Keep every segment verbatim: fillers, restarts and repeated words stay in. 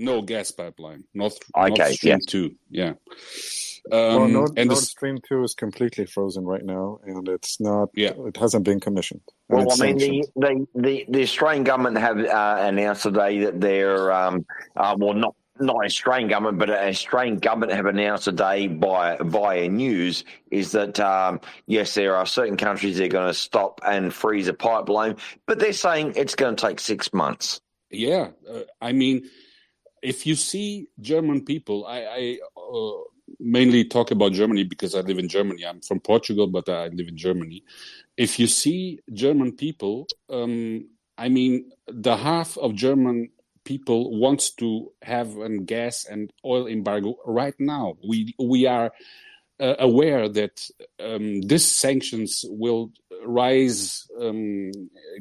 No gas pipeline. North, okay, North Stream yes. two. Yeah. Um, well, Nord, and Nord Stream two is completely frozen right now, and it's not. Yeah. It hasn't been commissioned. Well, I mean, the, the, the, the Australian government have uh, announced today that they're um, uh, well, not not Australian government, but Australian government have announced today by via news is that um, yes, there are certain countries they're going to stop and freeze a pipeline, but they're saying it's going to take six months. Yeah, uh, I mean. If you see German people, I, I uh, mainly talk about Germany because I live in Germany. I'm from Portugal, but I live in Germany. If you see German people, um, I mean, the half of German people wants to have a gas and oil embargo right now. We we are uh, aware that um, these sanctions will rise um,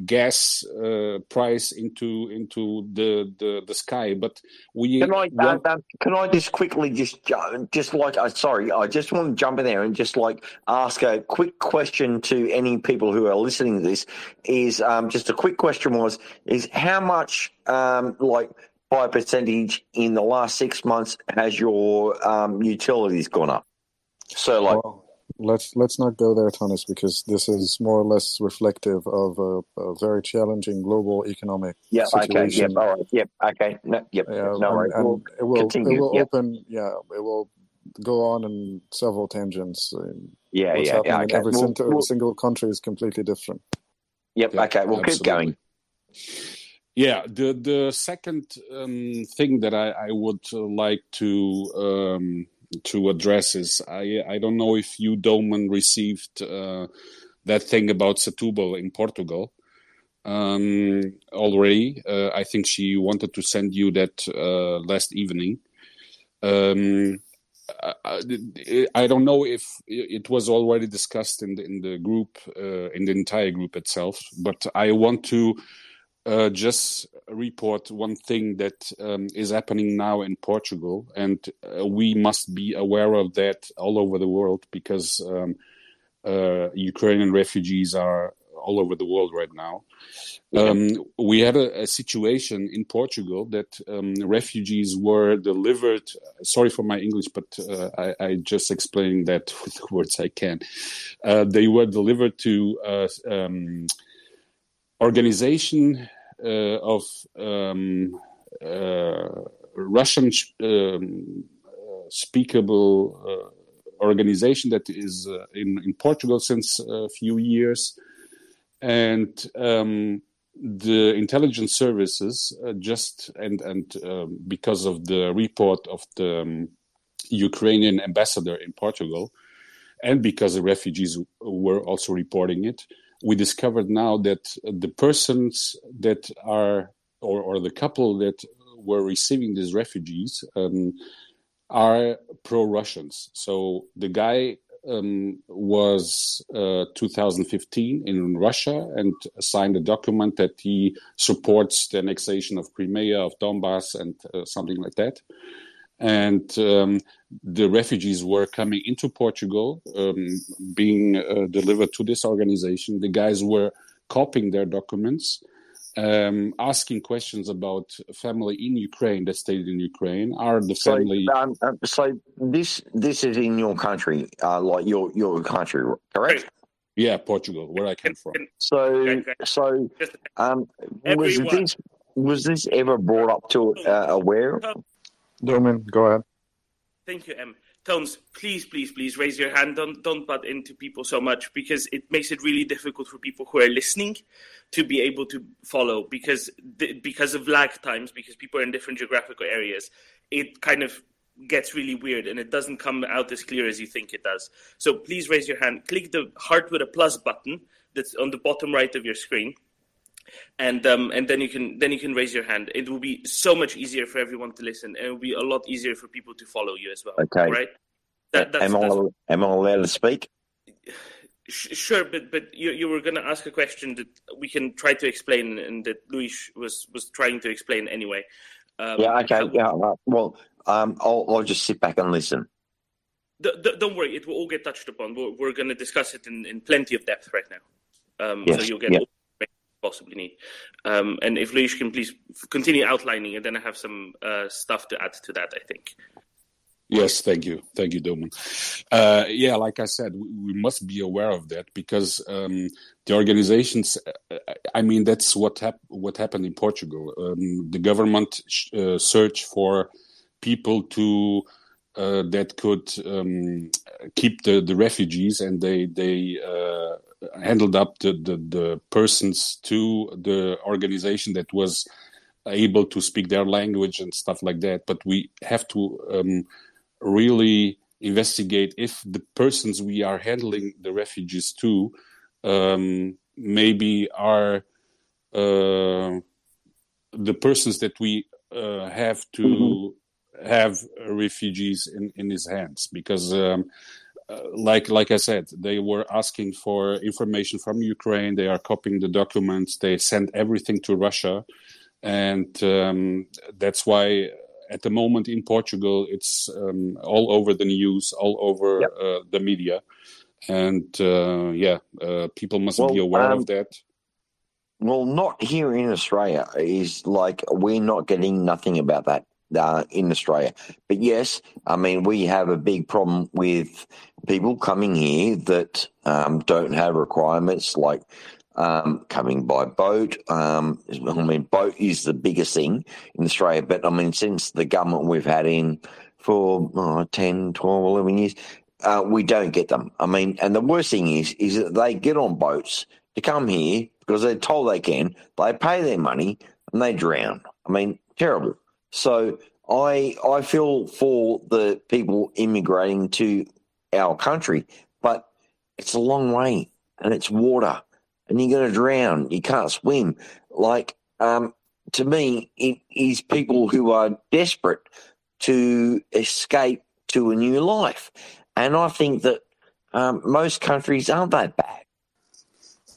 gas uh, price into into the, the, the sky, but we can I want... uh, can I just quickly just just like I uh, sorry I just want to jump in there and just like ask a quick question to any people who are listening to this is um, just a quick question was is how much um, like by percentage in the last six months has your um, utilities gone up? So like. Well, Let's let's not go there, Thomas, because this is more or less reflective of a, a very challenging global economic yeah, situation. Okay, yep, all right, yep, okay, no, yep, yeah, no worries. We'll it will, continue. It will yep. open, yeah, it will go on in several tangents. Yeah, What's yeah, yeah. Okay. Every we'll, center, we'll, single country is completely different. Yep, yeah, okay, we'll absolutely. keep going. Yeah, the the second um, thing that I, I would uh, like to. Um, to address is, I, I don't know if you, Doman, received uh, that thing about Setúbal in Portugal um, already. Uh, I think she wanted to send you that uh, last evening. Um, I, I don't know if it was already discussed in the, in the group, uh, in the entire group itself, but I want to Uh, just report one thing that um, is happening now in Portugal, and uh, we must be aware of that all over the world because um, uh, Ukrainian refugees are all over the world right now. Um, we had a, a situation in Portugal that um, refugees were delivered. Sorry for my English, but uh, I, I just explained that with the words I can. Uh, they were delivered to Uh, um, organization uh, of um, uh, Russian sh- um, uh, speakable uh, organization that is uh, in, in Portugal since a few years. And um, the intelligence services uh, just, and, and um, because of the report of the um, Ukrainian ambassador in Portugal, and because the refugees were also reporting it, we discovered now that the persons that are, or, or the couple that were receiving these refugees um, are pro-Russians. So the guy um, was uh, two thousand fifteen in Russia and signed a document that he supports the annexation of Crimea, of Donbass, and uh, something like that. And um, the refugees were coming into Portugal, um, being uh, delivered to this organization. The guys were copying their documents, um, asking questions about family in Ukraine that stayed in Ukraine. Are the family? So, um, so this this is in your country, uh, like your your country, correct? Yeah, Portugal, where I came from. So so um, was this was this ever brought up to uh, aware? Norman, go ahead. Thank you, Em. Tones, please, please, please raise your hand. Don't don't butt into people so much because it makes it really difficult for people who are listening to be able to follow because because of lag times, because people are in different geographical areas. It kind of gets really weird and it doesn't come out as clear as you think it does. So please raise your hand. Click the heart with a plus button that's on the bottom right of your screen. And um, and then you can then you can raise your hand. It will be so much easier for everyone to listen, and it will be a lot easier for people to follow you as well. Okay, right? That, that's, am that's... I am I allowed to speak? Sure, but but you you were going to ask a question that we can try to explain, and that Luis was was trying to explain anyway. Um, yeah. Okay. So yeah. Right. Well, um, I'll I'll just sit back and listen. Th- th- don't worry, it will all get touched upon. We're, we're going to discuss it in, in plenty of depth right now. Um, yes. So you'll get. Yeah. possibly need. Um, and if Luis can please continue outlining, and then I have some uh, stuff to add to that, I think. Yes, thank you. Thank you, Doman. Uh, yeah, like I said, we, we must be aware of that because um, the organizations, I mean, that's what, hap- what happened in Portugal. Um, the government sh- uh, searched for people to uh, that could um, keep the, the refugees, and they, they uh, handled up the, the, the persons to the organization that was able to speak their language and stuff like that. But we have to... Um, really investigate if the persons we are handling the refugees to um, maybe are uh, the persons that we uh, have to have refugees in, in his hands. Because um, uh, like like I said, they were asking for information from Ukraine. They are copying the documents. They send everything to Russia. And um, that's why... At the moment in Portugal, it's um, all over the news, all over yep. uh, the media. And uh, yeah, uh, people must well, be aware um, of that. Well, not here in Australia. Is like we're not getting nothing about that uh, in Australia. But yes, I mean, we have a big problem with people coming here that um, don't have requirements like Um, coming by boat. Um, I mean, boat is the biggest thing in Australia, but I mean, since the government we've had in for oh, ten, twelve, eleven years, uh, we don't get them. I mean, and the worst thing is, is that they get on boats to come here because they're told they can, they pay their money and they drown. I mean, terrible. So I, I feel for the people immigrating to our country, but it's a long way and it's water. And you're going to drown. You can't swim. Like, um, to me, it is people who are desperate to escape to a new life. And I think that um, most countries aren't that bad.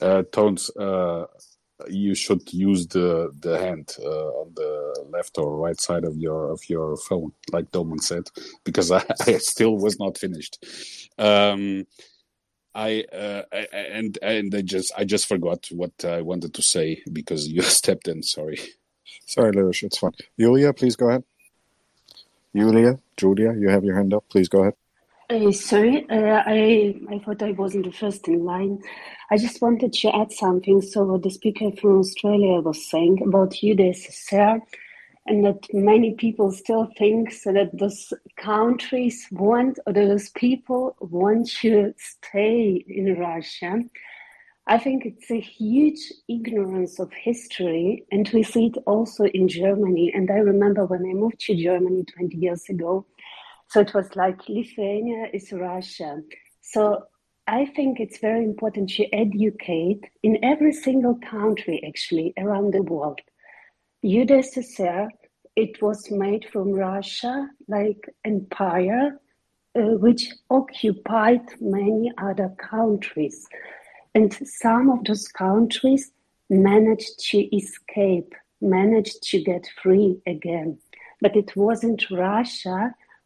Uh, Tones, uh, you should use the the hand uh, on the left or right side of your of your phone, like Doman said, because I, I still was not finished. Um I, uh, I and and I just I just forgot what I wanted to say because you stepped in. Sorry, sorry, Lewis. It's fine. Julia, please go ahead. Julia, Julia, you have your hand up. Please go ahead. Uh, sorry, uh, I I thought I wasn't the first in line. I just wanted to add something. So what the speaker from Australia was saying about U D S S R, and that many people still think so that those countries want, or those people want to stay in Russia. I think it's a huge ignorance of history, and we see it also in Germany. And I remember when I moved to Germany twenty years ago, so it was like Lithuania is Russia. So I think it's very important to educate in every single country, actually, around the world. U D S S R, it was made from Russia, like empire, uh, which occupied many other countries. And some of those countries managed to escape, managed to get free again. But it wasn't Russia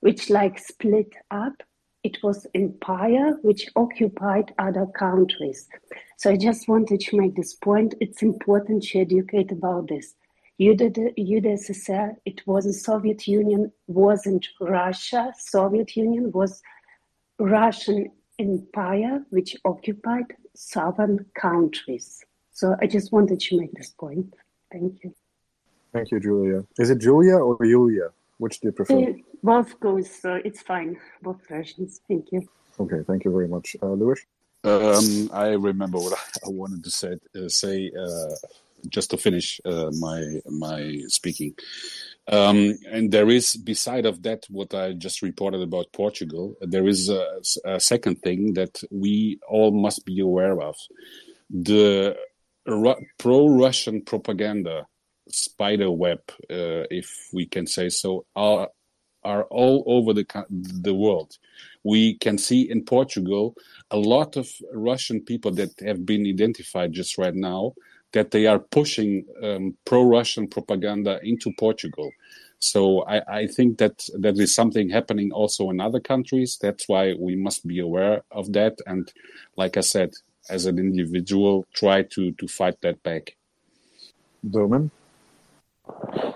which like split up. It was empire which occupied other countries. So I just wanted to make this point. It's important to educate about this. U D S S R, it was the Soviet Union, wasn't Russia. Soviet Union was Russian empire, which occupied southern countries. So I just wanted to make this point. Thank you. Thank you, Julia. Is it Julia or Julia? Which do you prefer? Uh, both goes, so it's fine. Both versions. Thank you. Okay, thank you very much. Uh, Lewis? Um, I remember what I wanted to say. Uh, say uh, Just to finish uh, my my speaking, um, and there is, beside of that, what I just reported about Portugal, there is a, a second thing that we all must be aware of: the Ru- pro-Russian propaganda spider web, uh, if we can say so, are are all over the the world. We can see in Portugal a lot of Russian people that have been identified just right now, that they are pushing um, pro-Russian propaganda into Portugal. So I, I think that that is something happening also in other countries. That's why we must be aware of that. And like I said, as an individual, try to, to fight that back. Domen.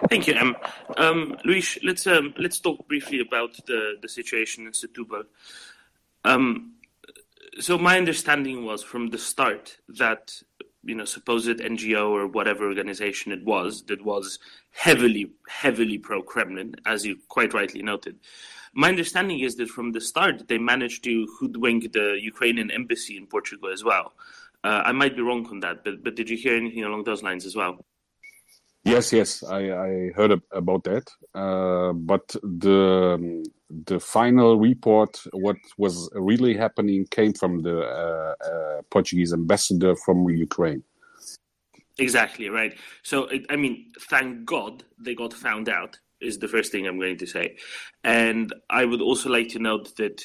Thank you, Em. Um, Luis, let's um, let's talk briefly about the, the situation in Setúbal. Um, so my understanding was from the start that, you know, supposed N G O or whatever organization it was that was heavily, heavily pro-Kremlin, as you quite rightly noted. My understanding is that from the start, they managed to hoodwink the Ukrainian embassy in Portugal as well. Uh, I might be wrong on that, but, but did you hear anything along those lines as well? Yes, yes, I, I heard ab- about that. Uh, but the the final report, what was really happening, came from the uh, uh, Portuguese ambassador from Ukraine. Exactly, right. So, it, I mean, thank God they got found out, is the first thing I'm going to say. And I would also like to note that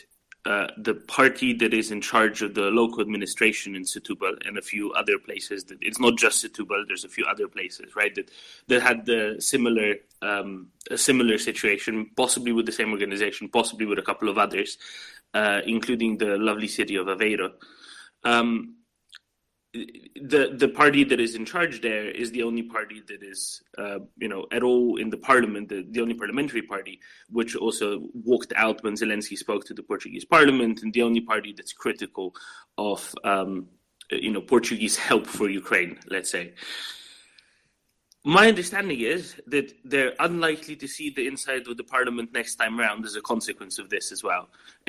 uh, the party that is in charge of the local administration in Setúbal and a few other places, that it's not just Setúbal, there's a few other places, right, that, that had the similar um, a similar situation, possibly with the same organization, possibly with a couple of others, uh, including the lovely city of Aveiro. Um, The the party that is in charge there is the only party that is, uh, you know, at all in the parliament, the, the only parliamentary party, which also walked out when Zelensky spoke to the Portuguese parliament, and the only party that's critical of, um, you know, Portuguese help for Ukraine, let's say. My understanding is that they're unlikely to see the inside of the parliament next time round as a consequence of this as well.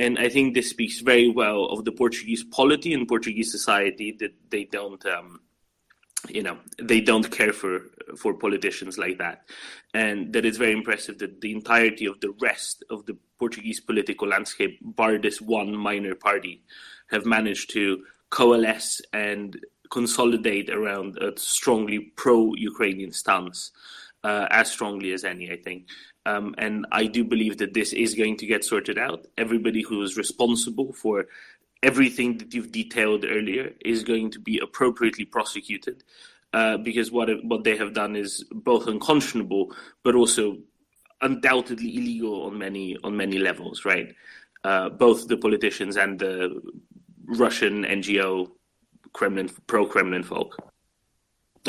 And I think this speaks very well of the Portuguese polity and Portuguese society, that they don't, um, you know, they don't care for, for politicians like that. And that is very impressive that the entirety of the rest of the Portuguese political landscape, bar this one minor party, have managed to coalesce and consolidate around a strongly pro-Ukrainian stance, uh, as strongly as any, I think. Um, and I do believe that this is going to get sorted out. Everybody who is responsible for everything that you've detailed earlier is going to be appropriately prosecuted, uh, because what what they have done is both unconscionable, but also undoubtedly illegal on many on many levels, right? Uh, both the politicians and the Russian N G O Kremlin, pro-Kremlin folk.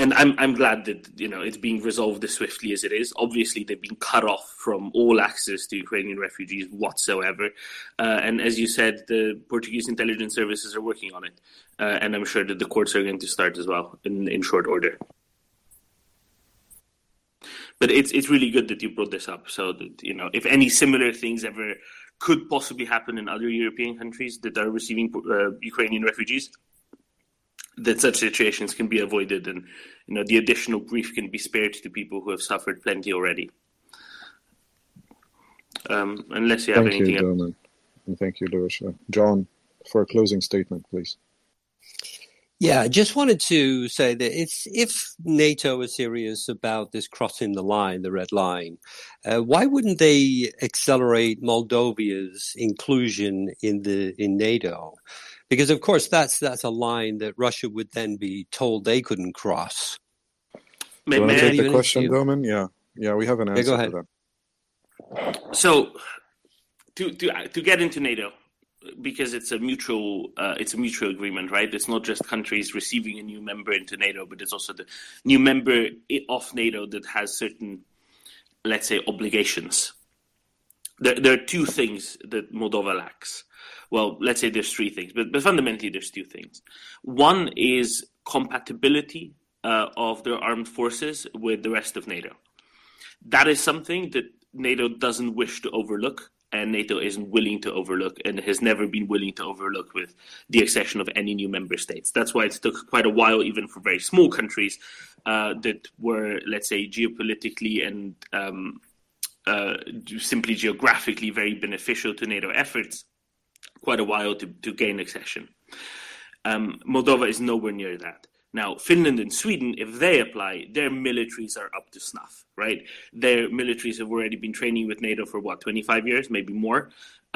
And I'm I'm glad that, you know, it's being resolved as swiftly as it is. Obviously, they've been cut off from all access to Ukrainian refugees whatsoever. Uh, and as you said, the Portuguese intelligence services are working on it. Uh, and I'm sure that the courts are going to start as well in, in short order. But it's it's really good that you brought this up. So that, you know, if any similar things ever could possibly happen in other European countries that are receiving uh, Ukrainian refugees, that such situations can be avoided, and, you know, the additional grief can be spared to people who have suffered plenty already. Um, unless you have Thank anything you, else. And thank you, Lewis. John, for a closing statement, please. Yeah, I just wanted to say that it's, if NATO is serious about this crossing the line, the red line, uh, why wouldn't they accelerate Moldova's inclusion in the in NATO? Because, of course, that's that's a line that Russia would then be told they couldn't cross. May, may I take the question, Domen? Yeah, yeah, we have an answer yeah, for that. So, to to to get into NATO, because it's a mutual uh, it's a mutual agreement, right? It's not just countries receiving a new member into NATO, but it's also the new member of NATO that has certain, let's say, obligations. There, there are two things that Moldova lacks. Well, let's say there's three things, but, but fundamentally there's two things. One is compatibility uh, of their armed forces with the rest of NATO. That is something that NATO doesn't wish to overlook, and NATO isn't willing to overlook, and has never been willing to overlook with the accession of any new member states. That's why it took quite a while, even for very small countries uh, that were, let's say, geopolitically and um, uh, simply geographically very beneficial to NATO efforts, quite a while to, to gain accession. Um, Moldova is nowhere near that. Now, Finland and Sweden, if they apply, their militaries are up to snuff, right? Their militaries have already been training with NATO for, what, twenty-five years, maybe more,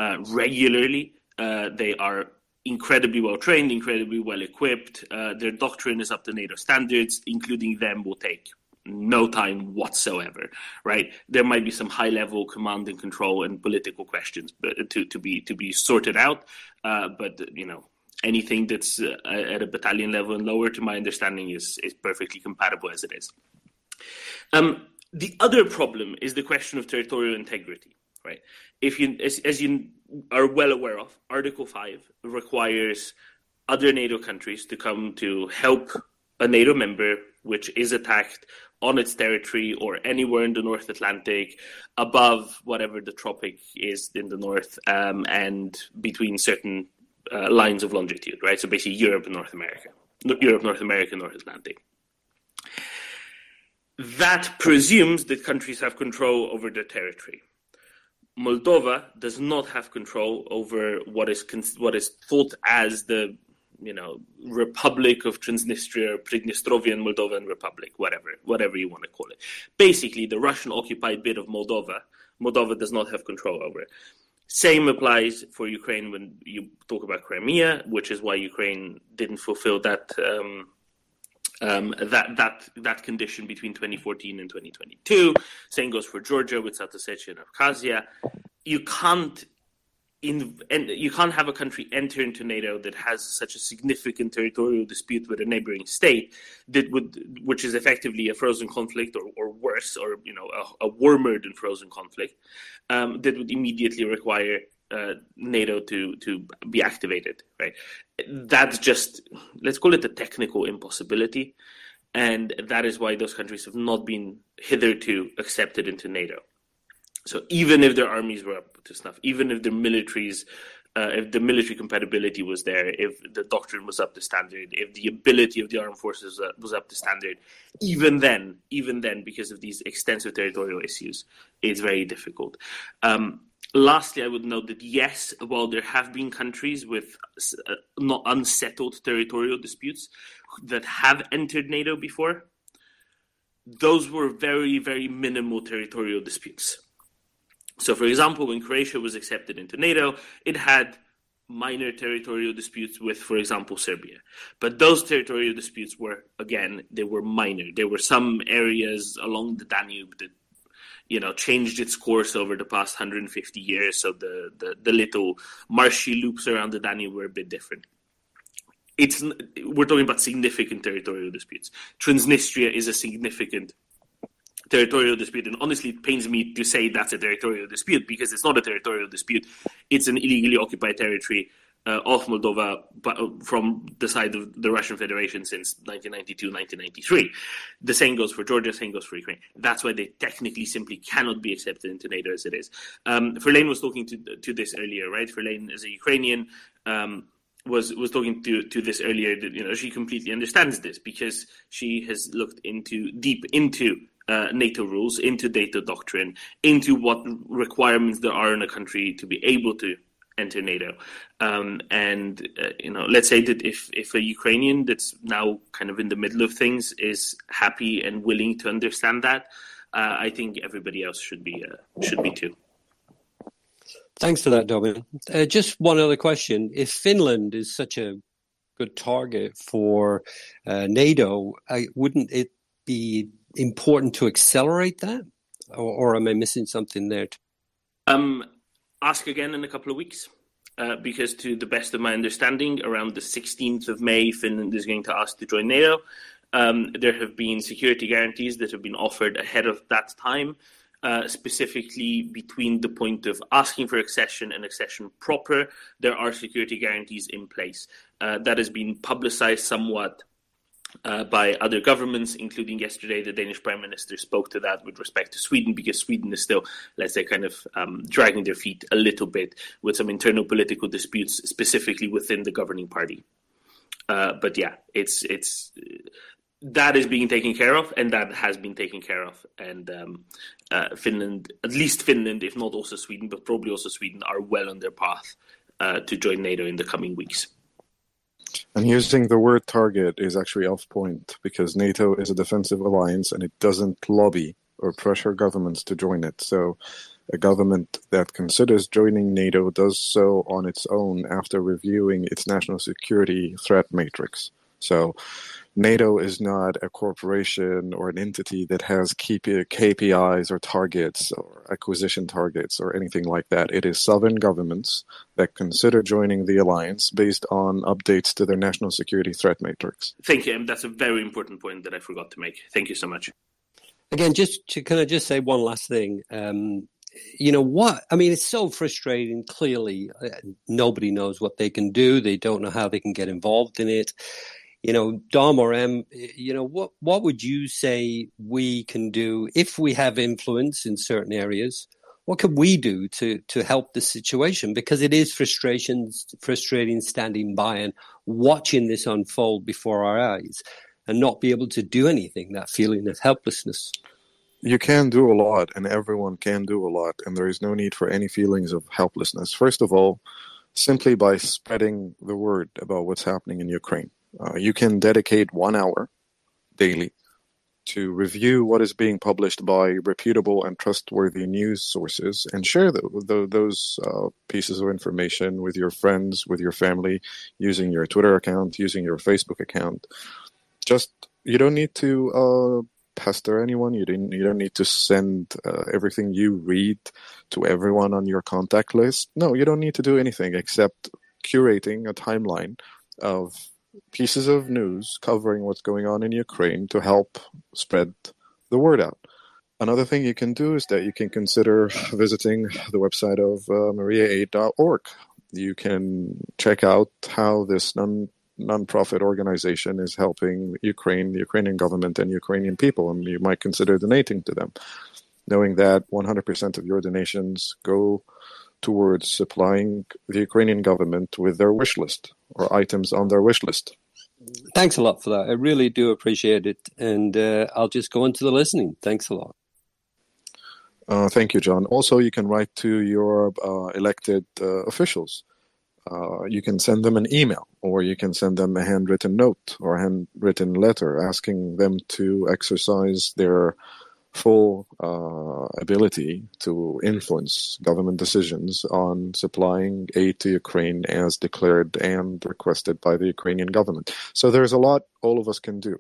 uh, regularly. Uh, they are incredibly well-trained, incredibly well-equipped. Uh, their doctrine is up to NATO standards, including them will take no time whatsoever, right? There might be some high-level command and control and political questions to, to be to be sorted out, uh, but, you know, anything that's uh, at a battalion level and lower, to my understanding, is, is perfectly compatible as it is. Um, the other problem is the question of territorial integrity, right? If you, as, as you are well aware of, Article five requires other NATO countries to come to help a NATO member which is attacked on its territory or anywhere in the North Atlantic, above whatever the tropic is in the north, um, and between certain uh, lines of longitude, right? So basically Europe and North America. Europe, North America, North Atlantic. That presumes that countries have control over their territory. Moldova does not have control over what is con- what is thought as the, you know, Republic of Transnistria, Pridnestrovian Moldovan Republic, whatever, whatever you want to call it. Basically, the Russian-occupied bit of Moldova, Moldova does not have control over it. Same applies for Ukraine when you talk about Crimea, which is why Ukraine didn't fulfill that um, um, that that that condition between twenty fourteen and twenty twenty-two. Same goes for Georgia with South Ossetia and Abkhazia. You can't. In, and you can't have a country enter into NATO that has such a significant territorial dispute with a neighboring state that would, which is effectively a frozen conflict, or, or worse, or you know, a, a warmer than frozen conflict, um, that would immediately require uh, NATO to to be activated. Right? That's just, let's call it, a technical impossibility, and that is why those countries have not been hitherto accepted into NATO. So even if their armies were up to snuff, even if their militaries, uh, if the military compatibility was there, if the doctrine was up to standard, if the ability of the armed forces uh, was up to standard, even then, even then, because of these extensive territorial issues, it's very difficult. Um, lastly, I would note that, yes, while there have been countries with uh, not unsettled territorial disputes that have entered NATO before, those were very, very minimal territorial disputes. So, for example, when Croatia was accepted into NATO, it had minor territorial disputes with, for example, Serbia. But those territorial disputes were, again, they were minor. There were some areas along the Danube that, you know, changed its course over the past one hundred fifty years. So the, the, the little marshy loops around the Danube were a bit different. It's, we're talking about significant territorial disputes. Transnistria is a significant territorial dispute, and honestly it pains me to say that's a territorial dispute, because it's not a territorial dispute. It's an illegally occupied territory uh, of Moldova but, uh, from the side of the Russian Federation since nineteen ninety-two, nineteen ninety-three. The same goes for Georgia, same goes for Ukraine. That's why they technically simply cannot be accepted into NATO as it is. Um, Verlaine was talking to to this earlier, right? Verlaine is a Ukrainian, um, was was talking to, to this earlier, that, you know, she completely understands this because she has looked into deep into Uh, NATO rules, into NATO doctrine, into what requirements there are in a country to be able to enter NATO. Um, and, uh, you know, let's say that if, if a Ukrainian that's now kind of in the middle of things is happy and willing to understand that, uh, I think everybody else should be uh, should be too. Thanks for that, Dominic. Uh, just one other question. If Finland is such a good target for uh, NATO, I, wouldn't it be important to accelerate that, or, or am I missing something there? Um, ask again in a couple of weeks, uh, because to the best of my understanding, around the sixteenth of May, Finland is going to ask to join NATO. Um, there have been security guarantees that have been offered ahead of that time, uh, specifically between the point of asking for accession and accession proper. There are security guarantees in place. Uh, that has been publicized somewhat Uh, by other governments, including yesterday the Danish Prime Minister spoke to that with respect to Sweden, because Sweden is still, let's say, kind of um, dragging their feet a little bit with some internal political disputes, specifically within the governing party. Uh, but yeah, it's it's that is being taken care of, and that has been taken care of. And um, uh, Finland, at least Finland, if not also Sweden, but probably also Sweden, are well on their path uh, to join NATO in the coming weeks. And using the word target is actually off point, because NATO is a defensive alliance and it doesn't lobby or pressure governments to join it. So a government that considers joining NATO does so on its own after reviewing its national security threat matrix. So NATO is not a corporation or an entity that has K P Is or targets or acquisition targets or anything like that. It is sovereign governments that consider joining the alliance based on updates to their national security threat matrix. Thank you, and that's a very important point that I forgot to make. Thank you so much. Again, just to, can I just say one last thing? Um, you know what? I mean, it's so frustrating. Clearly, nobody knows what they can do. They don't know how they can get involved in it. You know, Dom or Em, you know, what, what would you say we can do if we have influence in certain areas? What can we do to, to help the situation? Because it is frustration, frustrating standing by and watching this unfold before our eyes and not be able to do anything, that feeling of helplessness. You can do a lot, and everyone can do a lot, and there is no need for any feelings of helplessness. First of all, simply by spreading the word about what's happening in Ukraine. Uh, you can dedicate one hour daily to review what is being published by reputable and trustworthy news sources and share the, the, those uh, pieces of information with your friends, with your family, using your Twitter account, using your Facebook account. Just, you don't need to uh, pester anyone. You didn't, you don't need to send uh, everything you read to everyone on your contact list. No, you don't need to do anything except curating a timeline of pieces of news covering what's going on in Ukraine to help spread the word out. Another thing you can do is that you can consider visiting the website of uh, Maria Aid dot org. You can check out how this non nonprofit organization is helping Ukraine, the Ukrainian government, and Ukrainian people, and you might consider donating to them, knowing that one hundred percent of your donations go towards supplying the Ukrainian government with their wish list or items on their wish list. Thanks a lot for that. I really do appreciate it. And uh, I'll just go into the listening. Thanks a lot. Uh, thank you, John. Also, you can write to your uh, elected uh, officials. Uh, you can send them an email, or you can send them a handwritten note or a handwritten letter asking them to exercise their full uh, ability to influence government decisions on supplying aid to Ukraine as declared and requested by the Ukrainian government. So there's a lot all of us can do.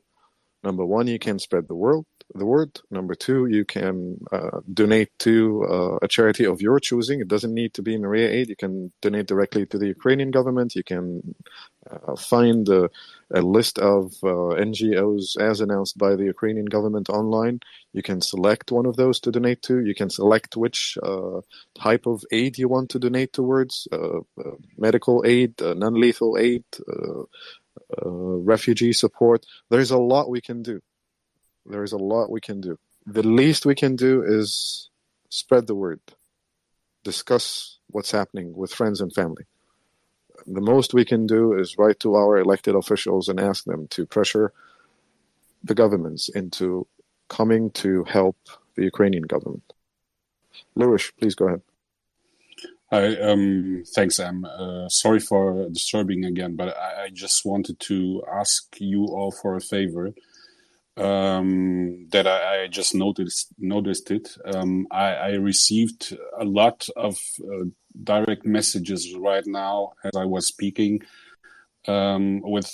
Number one, you can spread the word. The word. Number two, you can uh, donate to uh, a charity of your choosing. It doesn't need to be Maria Aid. You can donate directly to the Ukrainian government. You can uh, find a, a list of uh, N G Os as announced by the Ukrainian government online. You can select one of those to donate to. You can select which uh, type of aid you want to donate towards, uh, uh, medical aid, uh, non-lethal aid, uh, uh, refugee support. There's a lot we can do. There is a lot we can do. The least we can do is spread the word. Discuss what's happening with friends and family. The most we can do is write to our elected officials and ask them to pressure the governments into coming to help the Ukrainian government. Lurish, please go ahead. Hi, um, thanks, Em. Uh, sorry for disturbing again, but I, I just wanted to ask you all for a favor. Um, that I, I just noticed noticed it. Um, I, I received a lot of uh, direct messages right now as I was speaking, um, with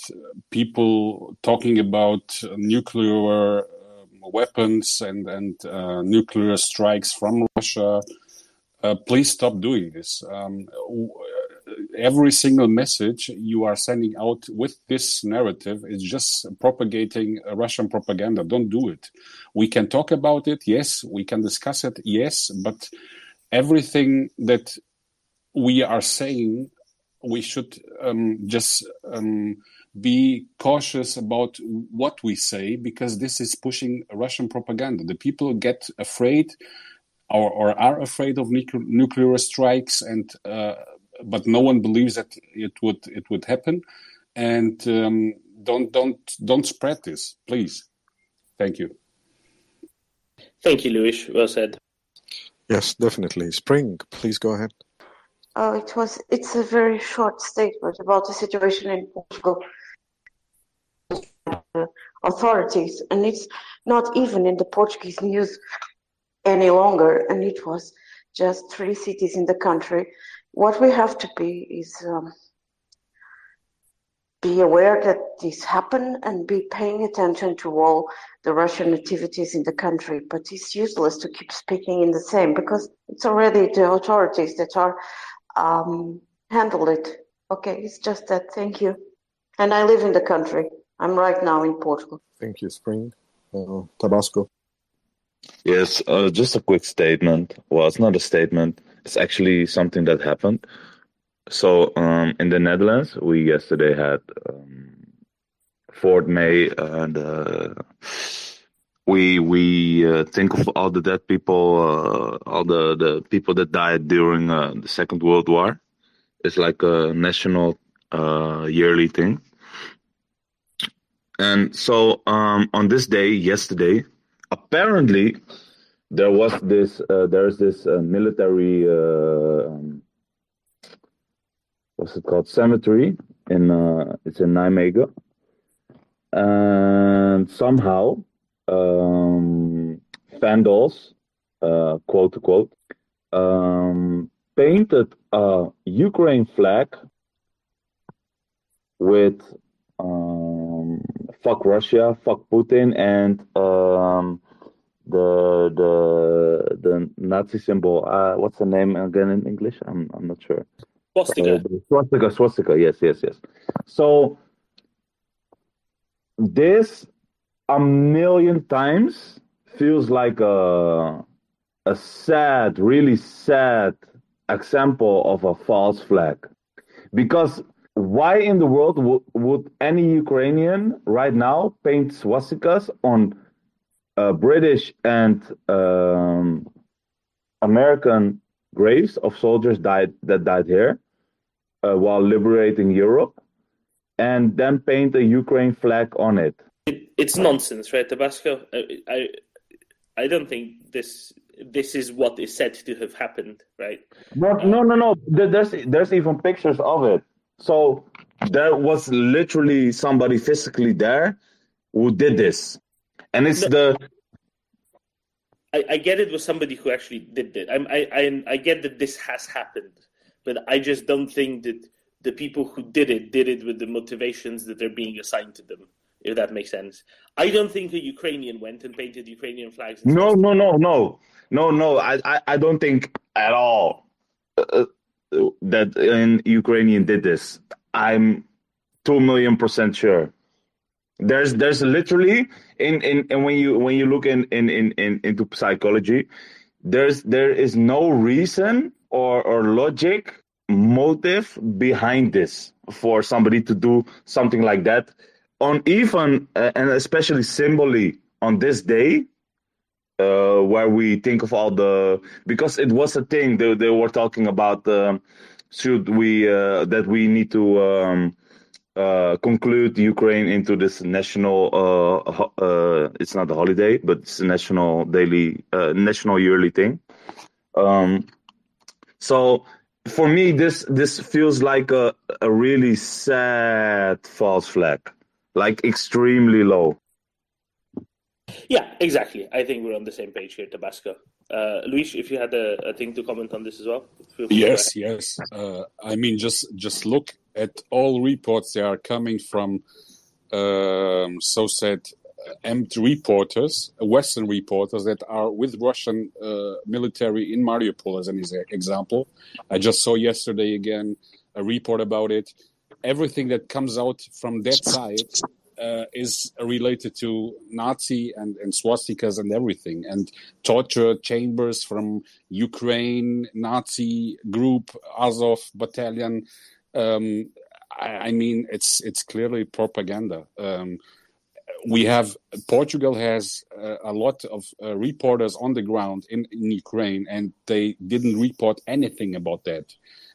people talking about nuclear uh, weapons and and uh, nuclear strikes from Russia. Uh, please stop doing this. Um, every single message you are sending out with this narrative is just propagating Russian propaganda. Don't do it. We can talk about it, yes. We can discuss it, yes. But everything that we are saying, we should um, just um, be cautious about what we say, because this is pushing Russian propaganda. The people get afraid or, or are afraid of nuclear, nuclear strikes and uh, but no one believes that it would it would happen, and um, don't don't don't spread this, please. Thank you. Thank you, Luis. Well said. Yes, definitely. Spring, please go ahead. Oh, it was it's a very short statement about the situation in Portugal, uh, authorities, and it's not even in the Portuguese news any longer. And it was just three cities in the country. What we have to be is um, be aware that this happened and be paying attention to all the Russian activities in the country. But it's useless to keep speaking in the same, because it's already the authorities that are um, handled it. Okay, it's just that. Thank you. And I live in the country. I'm right now in Portugal. Thank you, Spring. Uh, Tabasco. Yes, uh, just a quick statement. Well, it's not a statement. It's actually something that happened. So um, in the Netherlands, we yesterday had um, fourth of May, and uh, we we uh, think of all the dead people, uh, all the, the people that died during uh, the Second World War. It's like a national uh, yearly thing. And so um, on this day, yesterday, apparently there was this, uh, there's this uh, military, uh, um, what's it called, cemetery in, uh, it's in Nijmegen. And somehow um, vandals, uh, quote unquote, um, painted a Ukraine flag with um, fuck Russia, fuck Putin, and um, the the the Nazi symbol. Uh, what's the name again in English? I'm I'm not sure. Swastika. Uh, swastika, swastika. Yes, yes, yes. So this a million times feels like a a sad, really sad example of a false flag, because why in the world w- would any Ukrainian right now paint swastikas on uh, British and um, American graves of soldiers died that died here uh, while liberating Europe, and then paint a Ukraine flag on it? it it's nonsense, right, Tabasco? I, I I don't think this this is what is said to have happened, right? But, um, no, no, no. There's there's even pictures of it. So there was literally somebody physically there who did this, and it's no, the. I, I get it was somebody who actually did it. I'm, I I I get that this has happened, but I just don't think that the people who did it did it with the motivations that are being assigned to them. If that makes sense. I don't think a Ukrainian went and painted Ukrainian flags. No, no, no, no, no, no. I, I, I don't think at all uh, that an Ukrainian did this. I'm two million percent sure. There's, there's literally in, in, and when you, when you look in, in, in, in, into psychology, there's, there is no reason or, or logic motive behind this for somebody to do something like that. On even, uh, and especially symbolically on this day, uh, where we think of all the, because it was a thing they, they were talking about, um, should we, uh, that we need to um, uh, conclude Ukraine into this national, uh, ho- uh, it's not a holiday, but it's a national daily, uh, national yearly thing. Um, so for me, this, this feels like a, a really sad false flag. Like extremely low. Yeah, exactly. I think we're on the same page here, Tabasco. Uh, Luis, if you had a, a thing to comment on this as well. Yes, yes. Uh, I mean, just just look at all reports that are coming from um, so-said empty reporters, Western reporters that are with Russian uh, military in Mariupol, as an example. I just saw yesterday again a report about it. Everything that comes out from that side uh, is related to Nazi and, and swastikas and everything, and torture chambers from Ukraine, Nazi group, Azov battalion. Um, I, I mean, it's it's clearly propaganda. Um, we have Portugal has uh, a lot of uh, reporters on the ground in, in Ukraine, and they didn't report anything about that.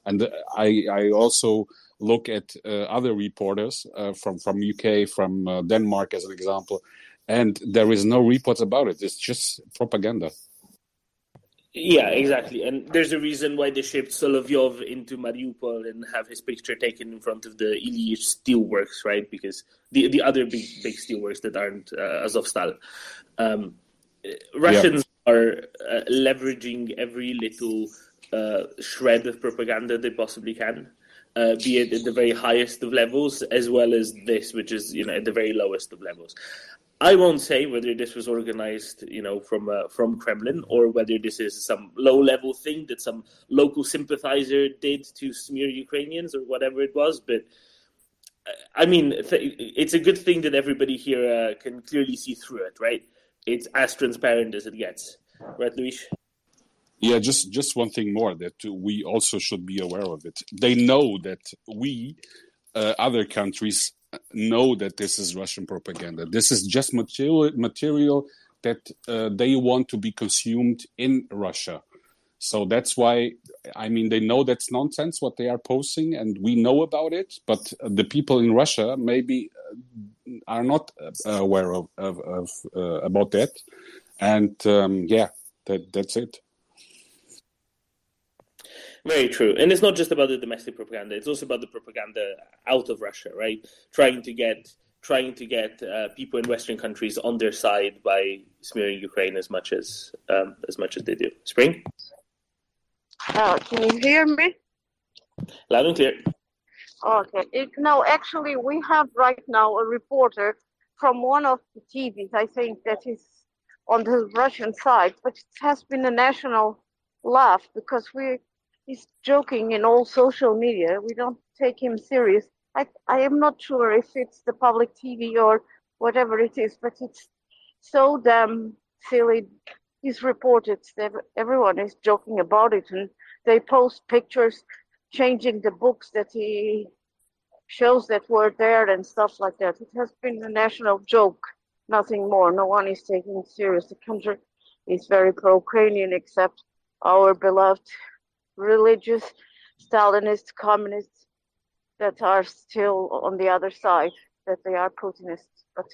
And I, I also. Look at uh, other reporters uh, from, from U K, from uh, Denmark, as an example, and there is no reports about it. It's just propaganda. Yeah, exactly. And there's a reason why they shipped Solovyov into Mariupol and have his picture taken in front of the Ilyich steelworks, right? Because the, the other big, big steelworks that aren't uh, Azovstal. Um, Russians yeah. are uh, leveraging every little uh, shred of propaganda they possibly can. Uh, be it at the very highest of levels, as well as this, which is, you know, at the very lowest of levels. I won't say whether this was organized, you know, from uh, from Kremlin, or whether this is some low-level thing that some local sympathizer did to smear Ukrainians or whatever it was. But I mean, th- it's a good thing that everybody here uh, can clearly see through it, right? it's as transparent as it gets. Right, Luis? Yeah, just, just one thing more that we also should be aware of it. They know that we, uh, other countries, know that this is Russian propaganda. This is just material, material that uh, they want to be consumed in Russia. So that's why, I mean, they know that's nonsense what they are posting, and we know about it, but the people in Russia maybe are not aware of, of, of uh, about that. And um, yeah, that, that's it. Very true. And it's not just about the domestic propaganda. It's also about the propaganda out of Russia, right? Trying to get trying to get uh, people in Western countries on their side by smearing Ukraine as much as um, as much as they do. Spring? Oh, can you hear me? Loud and clear. Okay. It, no, actually, we have right now a reporter from one of the T Vs, I think, that is on the Russian side, but it has been a national laugh because we... He's joking in all social media. We don't take him serious. I I am not sure if it's the public T V or whatever it is, but it's so damn silly. He's reported that everyone is joking about it, and they post pictures changing the books that he shows that were there and stuff like that. It has been a national joke, nothing more. No one is taking it serious. The country is very pro-Ukrainian, except our beloved religious Stalinist communists that are still on the other side, that they are Putinists, but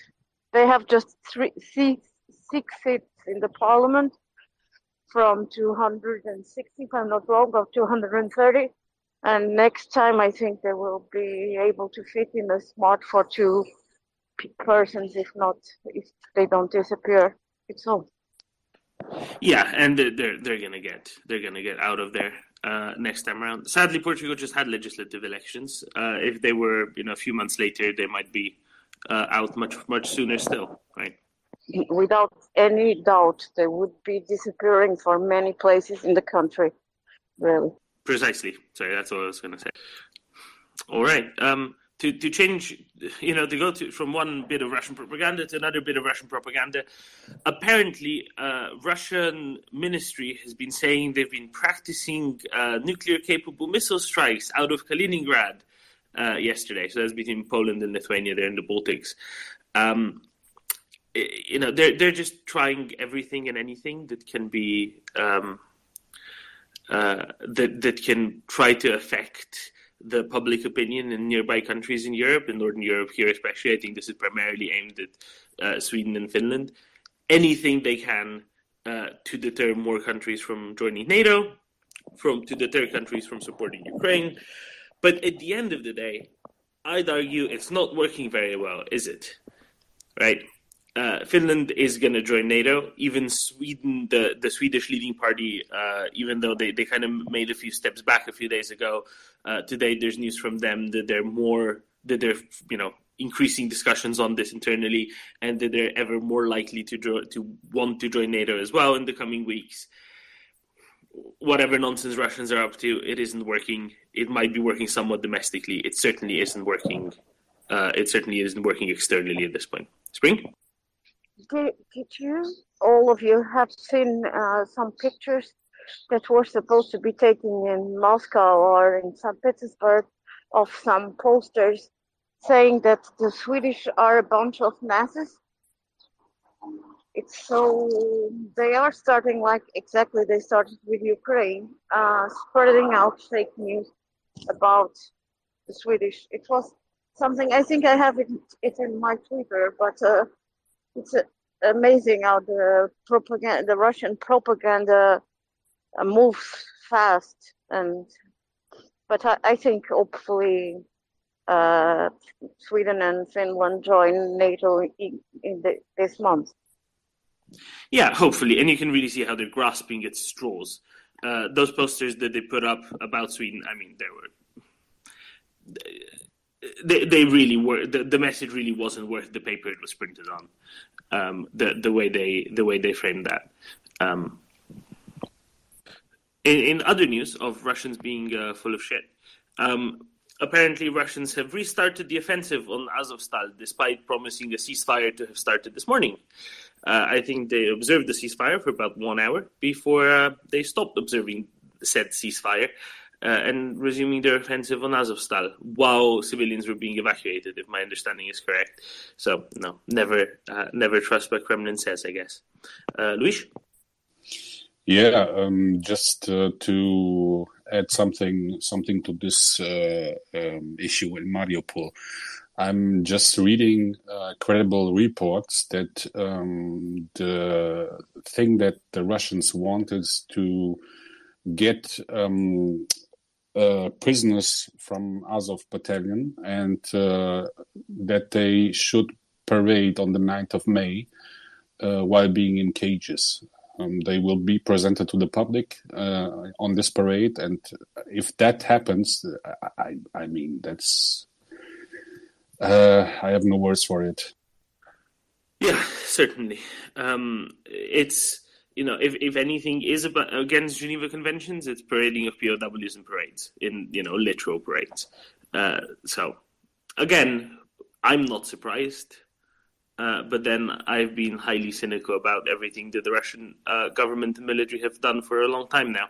they have just three six, six seats in the parliament from two hundred sixty, if I'm not wrong, of two hundred thirty, and next time I think they will be able to fit in a smart for two persons, if not, if they don't disappear. It's all. Yeah, and they're they're, they're going to get they're going to get out of there uh, next time around. Sadly, Portugal just had legislative elections. Uh, if they were, you know, a few months later, they might be uh, out much much sooner still, right? Without any doubt, they would be disappearing for many places in the country, really. Precisely. Sorry, that's what I was going to say. All right. Um, To to change, you know, to go to, from one bit of Russian propaganda to another bit of Russian propaganda, apparently uh, Russian ministry has been saying they've been practicing uh, nuclear-capable missile strikes out of Kaliningrad uh, yesterday. So that's between Poland and Lithuania. They're in the Baltics. Um, you know, they're they're just trying everything and anything that can be um, uh, that that can try to affect the public opinion in nearby countries in Europe, in Northern Europe here especially. I think this is primarily aimed at uh, Sweden and Finland. Anything they can uh, to deter more countries from joining NATO, from to deter countries from supporting Ukraine. But at the end of the day, I'd argue it's not working very well, is it? Right? Uh, Finland is going to join NATO. Even Sweden, the, the Swedish leading party, uh, even though they, they kind of made a few steps back a few days ago, uh, today there's news from them that they're more that they're you know increasing discussions on this internally, and that they're ever more likely to draw, to want to join NATO as well in the coming weeks. Whatever nonsense Russians are up to, it isn't working. It might be working somewhat domestically. It certainly isn't working. Uh, it certainly isn't working externally at this point. Spring? Did, did you, all of you, have seen uh, some pictures that were supposed to be taken in Moscow or in Saint Petersburg of some posters saying that the Swedish are a bunch of Nazis? It's so... They are starting like exactly they started with Ukraine, uh, spreading out fake news about the Swedish. It was something... I think I have it, it in my Twitter, but... Uh, It's amazing how the propaganda, the Russian propaganda, moves fast. And but I, I think hopefully uh, Sweden and Finland join NATO in, in the, this month. Yeah, hopefully, and you can really see how they're grasping at straws. Uh, those posters that they put up about Sweden, I mean, they were. They, They they really were the, the message really wasn't worth the paper it was printed on, um, the the way they the way they framed that. Um, in, in other news of Russians being uh, full of shit, um, apparently Russians have restarted the offensive on Azovstal despite promising a ceasefire to have started this morning. Uh, I think they observed the ceasefire for about one hour before uh, they stopped observing said ceasefire uh, and resuming their offensive on Azovstal while civilians were being evacuated, if my understanding is correct. So, no, never uh, never trust what Kremlin says, I guess. Uh, Luis? Yeah, um, just uh, to add something something to this uh, um, issue in Mariupol. I'm just reading uh, credible reports that um, the thing that the Russians want is to get um, uh, prisoners from Azov battalion, and uh, that they should parade on the ninth of May uh, while being in cages. Um, they will be presented to the public uh, on this parade, and if that happens, I, I mean, that's... Uh, I have no words for it. Yeah, certainly. Um, it's, you know, if, if anything is about, against Geneva Conventions, it's parading of P O Ws in parades, in, you know, literal parades. Uh, so, again, I'm not surprised. Uh, but then I've been highly cynical about everything that the Russian uh, government and military have done for a long time now.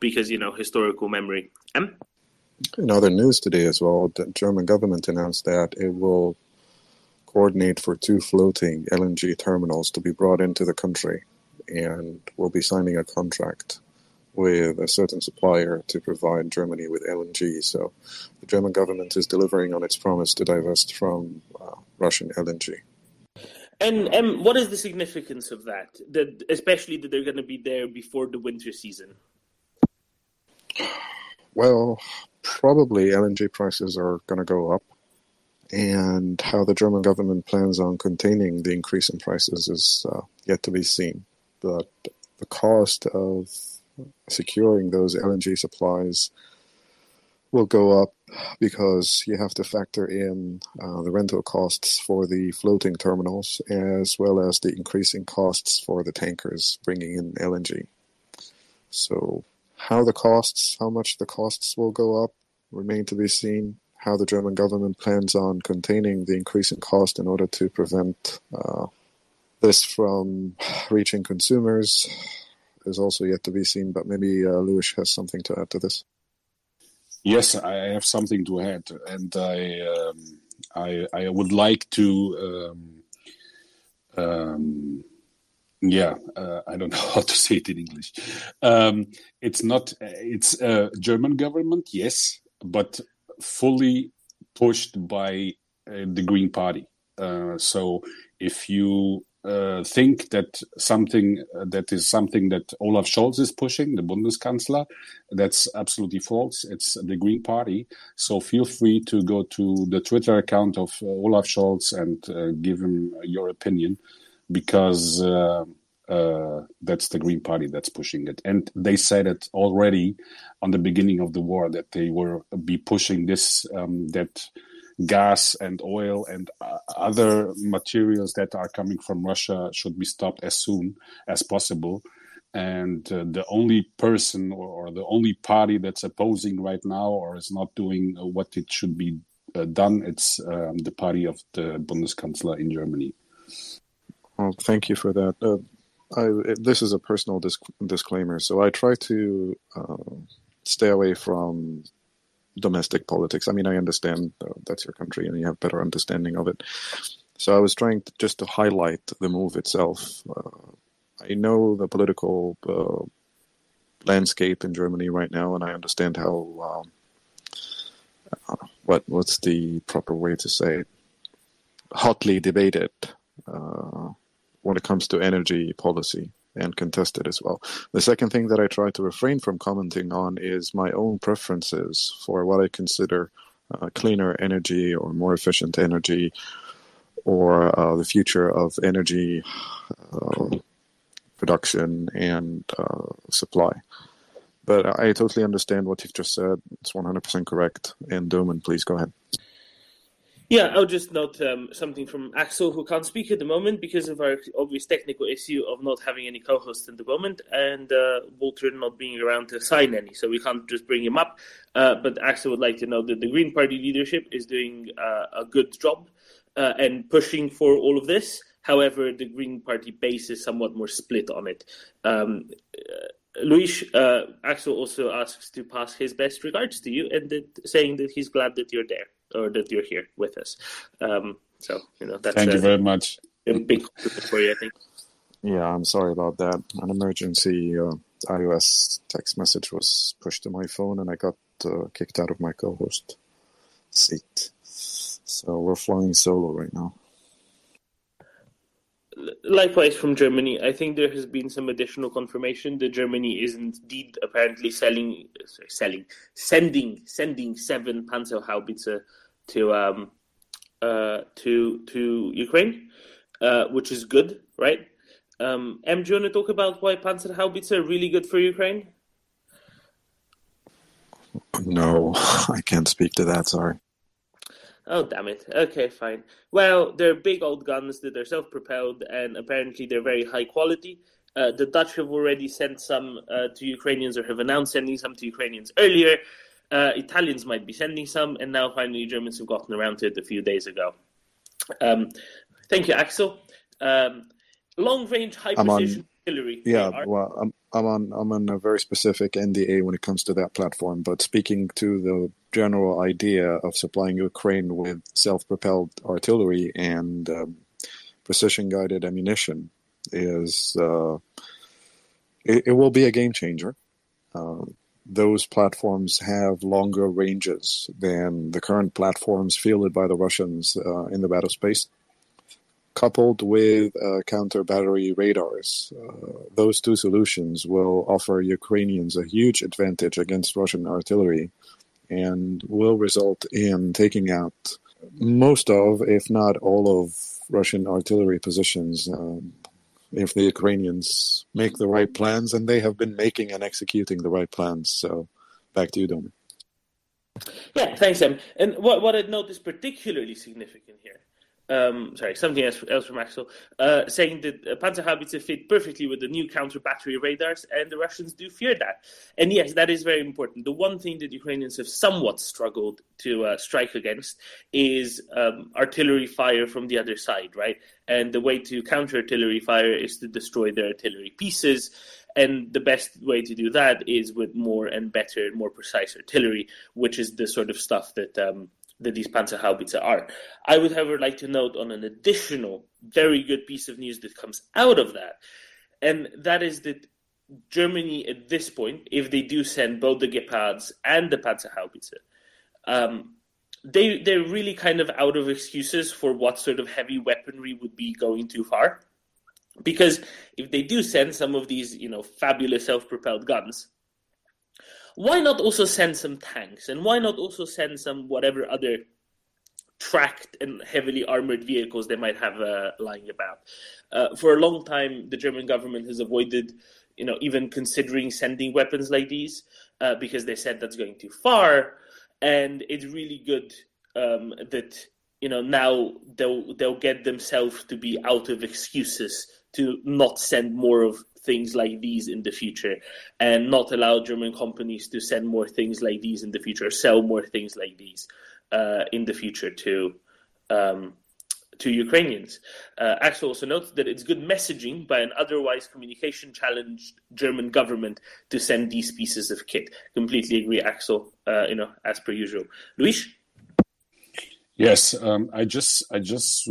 Because, you know, historical memory. Um, In other news today as well, the German government announced that it will coordinate for two floating L N G terminals to be brought into the country, and will be signing a contract with a certain supplier to provide Germany with L N G. So the German government is delivering on its promise to divest from uh, Russian L N G. And um, what is the significance of that, that especially that they're going to be there before the winter season? Well... Probably L N G prices are going to go up, and how the German government plans on containing the increase in prices is uh, yet to be seen. But the cost of securing those L N G supplies will go up because you have to factor in uh, the rental costs for the floating terminals as well as the increasing costs for the tankers bringing in L N G. So... How the costs, how much the costs will go up, remain to be seen. How the German government plans on containing the increase in cost in order to prevent uh, this from reaching consumers is also yet to be seen. But maybe uh, Luis has something to add to this. Yes, I have something to add, and I um, I, I would like to. Um, um, Yeah, uh, I don't know how to say it in English. Um, it's not, it's a German government, yes, but fully pushed by uh, the Green Party. Uh, so if you uh, think that something, uh, that is something that Olaf Scholz is pushing, the Bundeskanzler, that's absolutely false. It's the Green Party. So feel free to go to the Twitter account of uh, Olaf Scholz and uh, give him your opinion. Because uh, uh, that's the Green Party that's pushing it. And they said it already on the beginning of the war that they were be pushing this, um, that gas and oil and uh, other materials that are coming from Russia should be stopped as soon as possible. And uh, the only person or, or the only party that's opposing right now or is not doing what it should be uh, done, it's um, the party of the Bundeskanzler in Germany. Well, thank you for that. Uh, I, this is a personal disc- disclaimer. So I try to uh, stay away from domestic politics. I mean, I understand uh, that's your country and you have better understanding of it. So I was trying to, just to highlight the move itself. Uh, I know the political uh, landscape in Germany right now, and I understand how, um, uh, what what's the proper way to say it, hotly debated uh when it comes to energy policy, and contested as well. The second thing that I try to refrain from commenting on is my own preferences for what I consider uh, cleaner energy or more efficient energy, or uh, the future of energy uh, production and uh, supply. But I totally understand what you've just said. It's one hundred percent correct. And Doman, please go ahead. Yeah, I'll just note um, something from Axel, who can't speak at the moment because of our obvious technical issue of not having any co-hosts at the moment, and uh, Walter not being around to sign any, so we can't just bring him up. Uh, but Axel would like to know that the Green Party leadership is doing uh, a good job uh, and pushing for all of this, However, the Green Party base is somewhat more split on it. Um, uh, Luis uh, Axel also asks to pass his best regards to you and that, saying that he's glad that you're there or that you're here with us. Um, so, you know, that's Thank a, you very much. A big compliment for you, I think. Yeah, I'm sorry about that. An emergency uh, iOS text message was pushed to my phone and I got uh, kicked out of my co-host seat. So we're flying solo right now. Likewise from Germany, I think there has been some additional confirmation that Germany is indeed apparently selling, sorry, selling, sending, sending seven Panzerhaubitze to um, uh, to to Ukraine, uh, which is good, right? Um, Em, do you want to talk about why Panzerhaubitze are really good for Ukraine? No, I can't speak to that. Sorry. Oh, damn it. Okay, fine. Well, they're big old guns that are self-propelled, and apparently they're very high quality. Uh, the Dutch have already sent some uh, to Ukrainians, or have announced sending some to Ukrainians earlier. Uh, Italians might be sending some, and now finally Germans have gotten around to it a few days ago. Um, thank you, Axel. Um, long-range, high-precision artillery. Yeah, well, I'm, I'm on I'm on a very specific N D A when it comes to that platform, but speaking to the general idea of supplying Ukraine with self-propelled artillery and um, precision-guided ammunition is uh, it, it will be a game changer. Uh, those platforms have longer ranges than the current platforms fielded by the Russians uh, in the battle space, coupled with uh, counter-battery radars. Uh, those two solutions will offer Ukrainians a huge advantage against Russian artillery and will result in taking out most of, if not all of, Russian artillery positions um, if the Ukrainians make the right plans, and they have been making and executing the right plans. So back to you, Domi. Yeah, thanks, Em. And what, what I'd note is particularly significant here, Um, sorry, something else, else from Axel, uh, saying that uh, Panzerhaubitze fit perfectly with the new counter-battery radars, and the Russians do fear that. And yes, that is very important. The one thing that Ukrainians have somewhat struggled to uh, strike against is um, artillery fire from the other side, right? And the way to counter artillery fire is to destroy their artillery pieces. And the best way to do that is with more and better and more precise artillery, which is the sort of stuff that... Um, that these Panzerhaubitze are. I would, however, like to note on an additional very good piece of news that comes out of that, and that is that Germany at this point, if they do send both the Gepards and the Panzerhaubitze, um, they, they're really kind of out of excuses for what sort of heavy weaponry would be going too far. Because if they do send some of these, you know, fabulous self-propelled guns, why not also send some tanks, and why not also send some whatever other tracked and heavily armored vehicles they might have uh, lying about? Uh, for a long time, the German government has avoided, you know, even considering sending weapons like these uh, because they said that's going too far. And it's really good um, that, you know, now they'll they'll get themselves to be out of excuses to not send more of things like these in the future, and not allow German companies to send more things like these in the future, or sell more things like these uh, in the future to um, to Ukrainians. Uh, Axel also notes that it's good messaging by an otherwise communication-challenged German government to send these pieces of kit. Completely agree, Axel. Uh, you know, as per usual, Luis. Yes, um, I just I just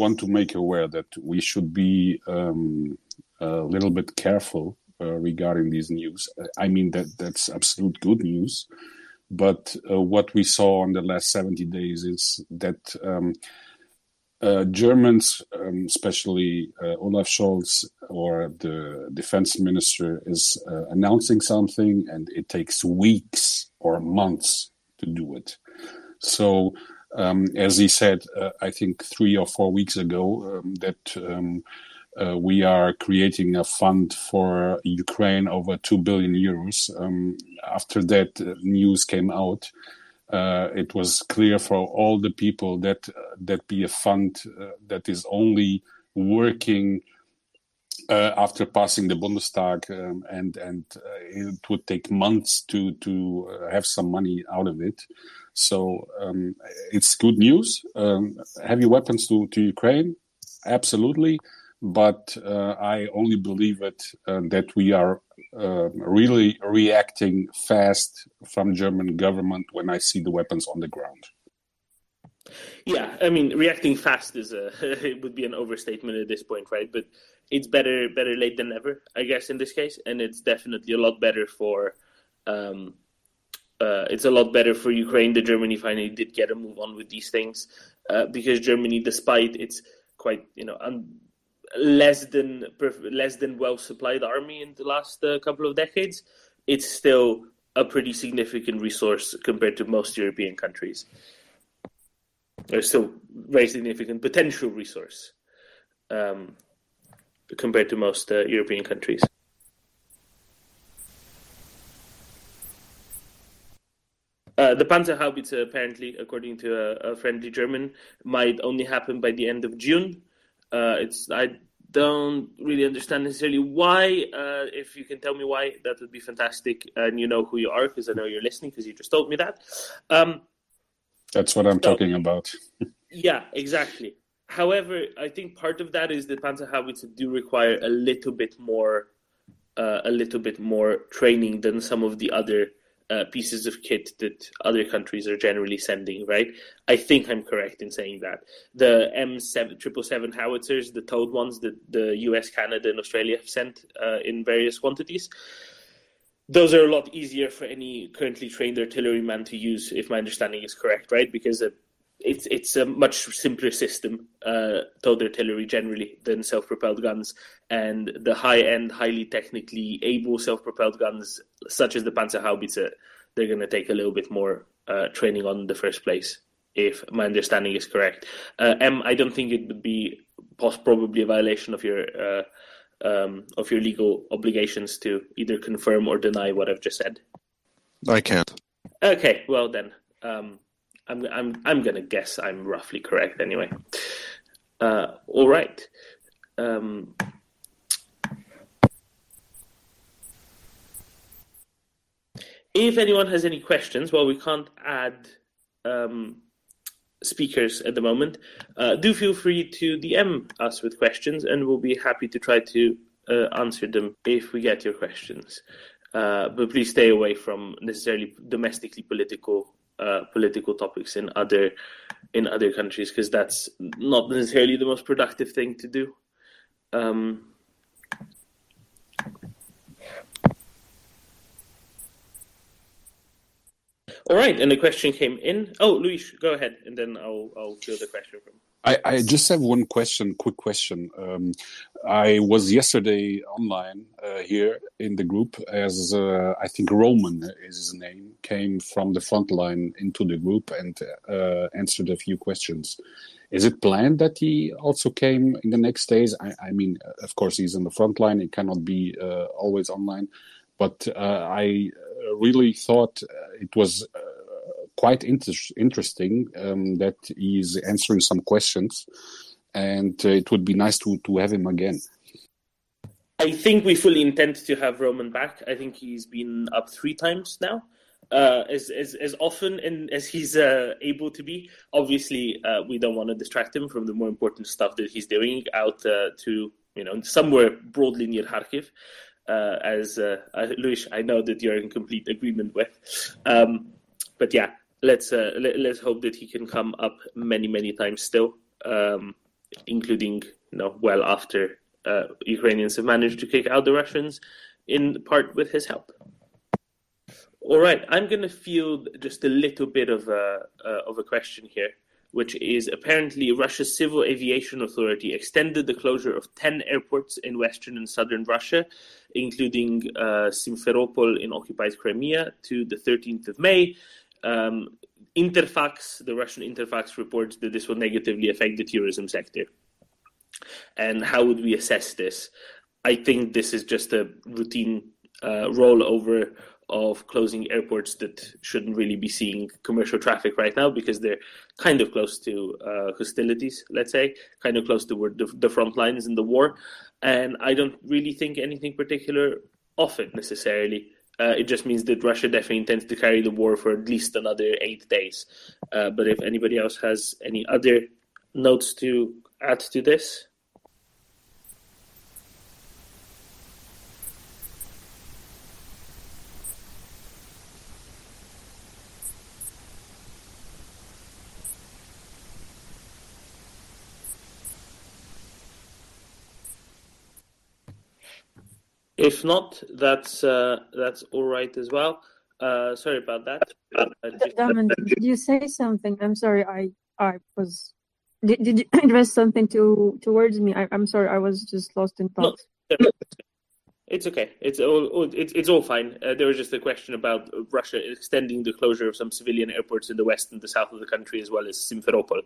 want to make aware that we should be. Um, a little bit careful uh, regarding these news. I mean, that that's absolute good news. But uh, what we saw in the last seventy days is that um, uh, Germans, um, especially uh, Olaf Scholz or the defense minister, is uh, announcing something, and it takes weeks or months to do it. So, um, as he said, uh, I think three or four weeks ago, um, that... Um, Uh, we are creating a fund for Ukraine over two billion euros. Um, after that uh, news came out, uh, it was clear for all the people that uh, that be a fund uh, that is only working uh, after passing the Bundestag, um, and and uh, it would take months to to uh, have some money out of it. So um, it's good news. Um, heavy weapons to to Ukraine. absolutely. But uh, I only believe it uh, that we are uh, really reacting fast from German government when I see the weapons on the ground. Yeah, I mean, reacting fast is a it would be an overstatement at this point, right? But it's better better late than never, I guess, in this case, and it's definitely a lot better for um, uh, it's a lot better for Ukraine that Germany finally did get a move on with these things, uh, because Germany, despite its quite you know un- less than perf- less than well supplied army in the last uh, couple of decades, it's still a pretty significant resource compared to most European countries. There's still very significant potential resource um, compared to most uh, European countries. Uh, the Panzerhaubitze, apparently, according to a, a friendly German, might only happen by the end of June. Uh, it's I don't really understand necessarily why. Uh, if you can tell me why, that would be fantastic. And you know who you are, because I know you're listening, because you just told me that. Um, That's what I'm so, talking about. Yeah, exactly. However, I think part of that is that Panzerhaubitze do require a little bit more, uh, a little bit more training than some of the other uh, pieces of kit that other countries are generally sending. Right? I think I'm correct in saying that the M seven Triple Seven howitzers, the towed ones that the U S, Canada, and Australia have sent uh, in various quantities. Those are a lot easier for any currently trained artilleryman to use, if my understanding is correct, right? Because it's it's a much simpler system, uh, towed artillery generally, than self-propelled guns. And the high-end, highly technically able self-propelled guns, such as the Panzerhaubitze, they're going to take a little bit more uh, training on in the first place, if my understanding is correct. Uh, M, I don't think it would be post- probably a violation of your... Uh, Um, of your legal obligations to either confirm or deny what I've just said. I can't. Okay, well then, um, I'm I'm I'm gonna guess I'm roughly correct anyway. Uh, all right. Um, if anyone has any questions, well, we can't add Um, speakers at the moment, uh, do feel free to D M us with questions, and we'll be happy to try to uh, answer them if we get your questions. Uh, but please stay away from necessarily domestically political uh, political topics in other in other countries, because that's not necessarily the most productive thing to do. Um, All right, and the question came in. Oh, Luis, go ahead, and then I'll I'll field the question from. I, I just have one question, quick question. Um, I was yesterday online uh, here in the group, as uh, I think Roman is his name, came from the front line into the group and uh, answered a few questions. Is it planned that he also came in the next days? I, I mean, of course, he's on the front line. He cannot be uh, always online. But uh, I really thought it was uh, quite inter- interesting um, that he's answering some questions, and uh, it would be nice to, to have him again. I think we fully intend to have Roman back. I think he's been up three times now, uh, as, as as often and as he's uh, able to be. Obviously, uh, we don't want to distract him from the more important stuff that he's doing out uh, to, you know, somewhere broadly near Kharkiv. Uh, as uh, uh, Luis, I know that you're in complete agreement with, um, but yeah, let's uh, let, let's hope that he can come up many many times still, um, including you know well after uh, Ukrainians have managed to kick out the Russians, in part with his help. All right, I'm going to field just a little bit of a uh, of a question here, which is apparently Russia's Civil Aviation Authority extended the closure of ten airports in western and southern Russia, including uh, Simferopol in occupied Crimea, to the thirteenth of May. Um, Interfax, the Russian Interfax, reports that this will negatively affect the tourism sector. And how would we assess this? I think this is just a routine uh, rollover of closing airports that shouldn't really be seeing commercial traffic right now, because they're kind of close to uh, hostilities, let's say, kind of close to where the, the front lines in the war. And I don't really think anything particular of it necessarily. Uh, it just means that Russia definitely intends to carry the war for at least another eight days. Uh, but if anybody else has any other notes to add to this... If not, that's uh, that's all right as well. Uh, sorry about that. Uh, Damon, did you say something? I'm sorry. I I was. Did, did you address something to towards me? I, I'm sorry. I was just lost in thought. No, it's okay. It's all. It's it's all fine. Uh, there was just a question about Russia extending the closure of some civilian airports in the west and the south of the country, as well as Simferopol.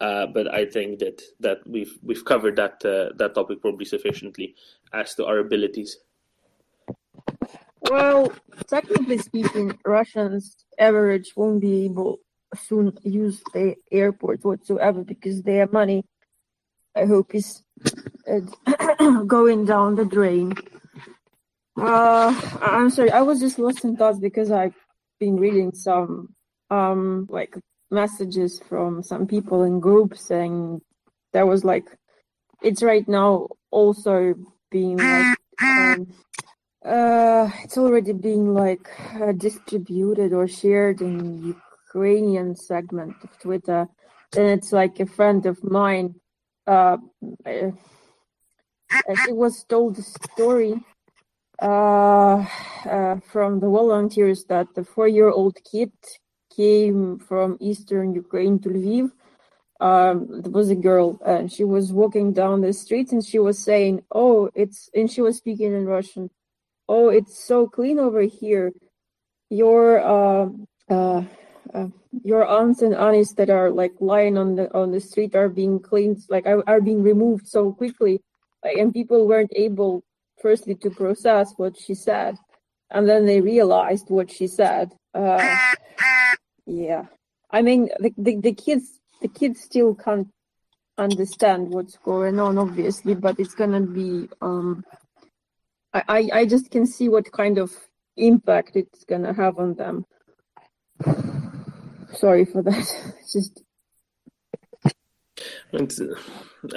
Uh, but I think that, that we've we've covered that uh, that topic probably sufficiently as to our abilities. Well, technically speaking, Russians average won't be able soon use the airport whatsoever because their money, I hope, is uh, going down the drain. Uh, I'm sorry, I was just lost in thoughts because I've been reading some um like messages from some people in groups, and there was like it's right now also being like. Um, Uh, it's already being like uh, distributed or shared in Ukrainian segment of Twitter, and it's like a friend of mine. Uh, uh she was told a story uh, uh from the volunteers that the four-year-old kid came from eastern Ukraine to Lviv. Um, there was a girl, and she was walking down the street, and she was saying, "Oh, it's," and she was speaking in Russian. "Oh, it's so clean over here. Your uh, uh, uh, your aunts and aunties that are like lying on the on the street are being cleaned, like are, are being removed so quickly." Like, and people weren't able, firstly, to process what she said, and then they realized what she said. Uh, yeah, I mean, the, the the kids the kids still can't understand what's going on, obviously, but it's gonna be. Um, I, I just can see what kind of impact it's gonna have on them. Sorry for that. It's just, it's,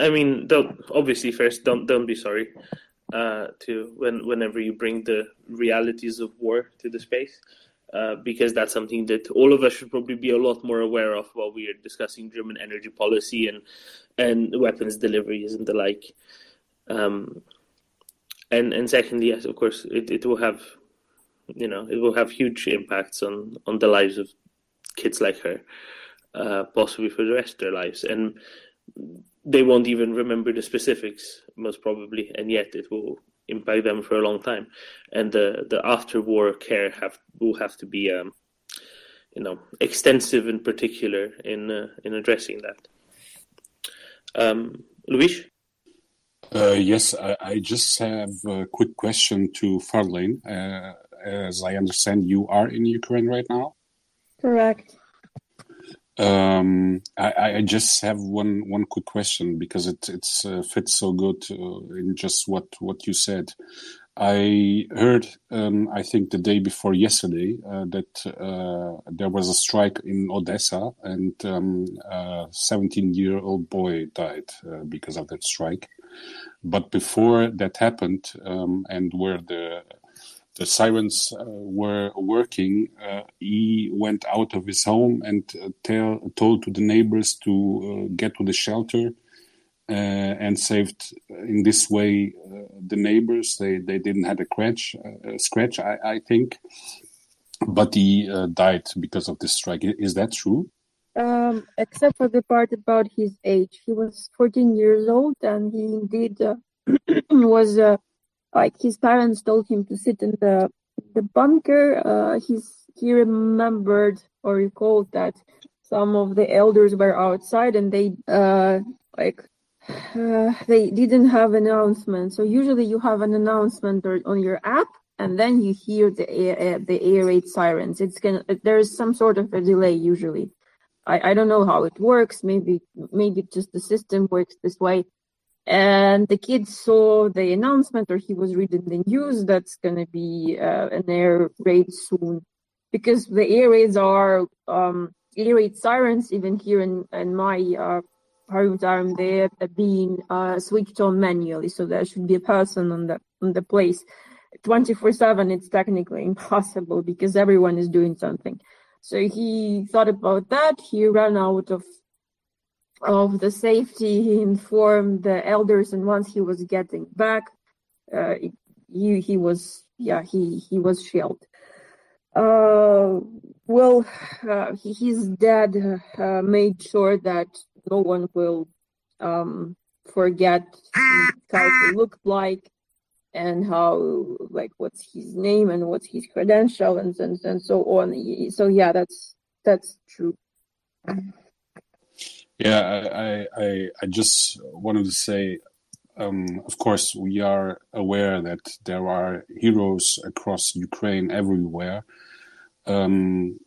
I mean, don't, obviously, first, don't don't be sorry uh, to when whenever you bring the realities of war to the space, uh, because that's something that all of us should probably be a lot more aware of while we are discussing German energy policy and and weapons deliveries and the like. Um, And and secondly, yes, of course, it, it will have, you know, it will have huge impacts on, on the lives of kids like her, uh, possibly for the rest of their lives. And they won't even remember the specifics, most probably, and yet it will impact them for a long time. And the, the after-war care have will have to be, um, you know, extensive in particular in uh, in addressing that. Um, Luis? Uh, yes, I, I just have a quick question to Farlane. Uh, as I understand, you are in Ukraine right now? Correct. Um, I, I just have one, one quick question because it it's, uh, fits so good uh, in just what, what you said. I heard, um, I think the day before yesterday, uh, that uh, there was a strike in Odessa and um, a seventeen-year-old boy died uh, because of that strike. But before that happened, um, and where the the sirens uh, were working, uh, he went out of his home and uh, tell, told to the neighbors to uh, get to the shelter uh, and saved in this way uh, the neighbors. They, they didn't have a scratch, uh, scratch I, I think, but he uh, died because of this strike. Is that true? Um, except for the part about his age. He was fourteen years old, and he indeed uh, was, uh, like, his parents told him to sit in the the bunker. Uh, he's, he remembered or recalled that some of the elders were outside, and they, uh, like, uh, they didn't have an announcement. So usually you have an announcement or, on your app, and then you hear the air, uh, the air raid sirens. It's gonna, there's some sort of a delay usually. I, I don't know how it works. Maybe maybe just the system works this way. And the kid saw the announcement, or he was reading the news that's going to be uh, an air raid soon. Because the air raids are um, air raid sirens, even here in, in my uh, hometown, they're being uh, switched on manually. So there should be a person on the, on the place. twenty-four seven, it's technically impossible because everyone is doing something. So he thought about that. He ran out of of the safety. He informed the elders, and once he was getting back, uh, it, he he was yeah he he was shelled. Uh, well, uh, his dad uh, made sure that no one will um, forget how he looked like and how, like, what's his name and what's his credential and and, and so on. So yeah, that's that's true. Yeah, I I, I just wanted to say, um, of course, we are aware that there are heroes across Ukraine everywhere. Um,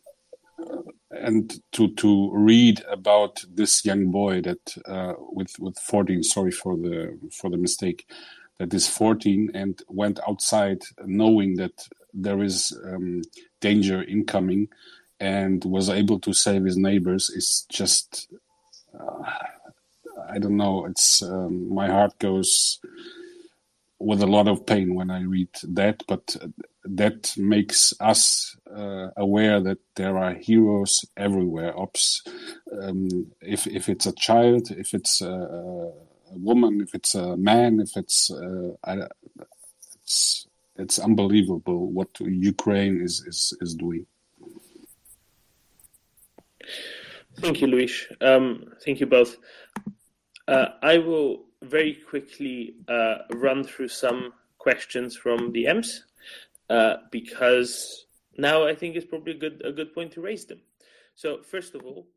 and to to read about this young boy that uh, with with fourteen, sorry for the for the mistake, that is fourteen and went outside knowing that there is um, danger incoming, and was able to save his neighbors is just, uh, I don't know. It's um, my heart goes with a lot of pain when I read that, but that makes us uh, aware that there are heroes everywhere. Ops, um, if if it's a child, if it's a, a woman, if it's a man, if it's uh, I, it's it's unbelievable what Ukraine is is, is doing. Thank you, Luis. Um, thank you both. Uh, I will very quickly uh, run through some questions from the D Ms uh, because now I think it's probably a good a good point to raise them. So first of all,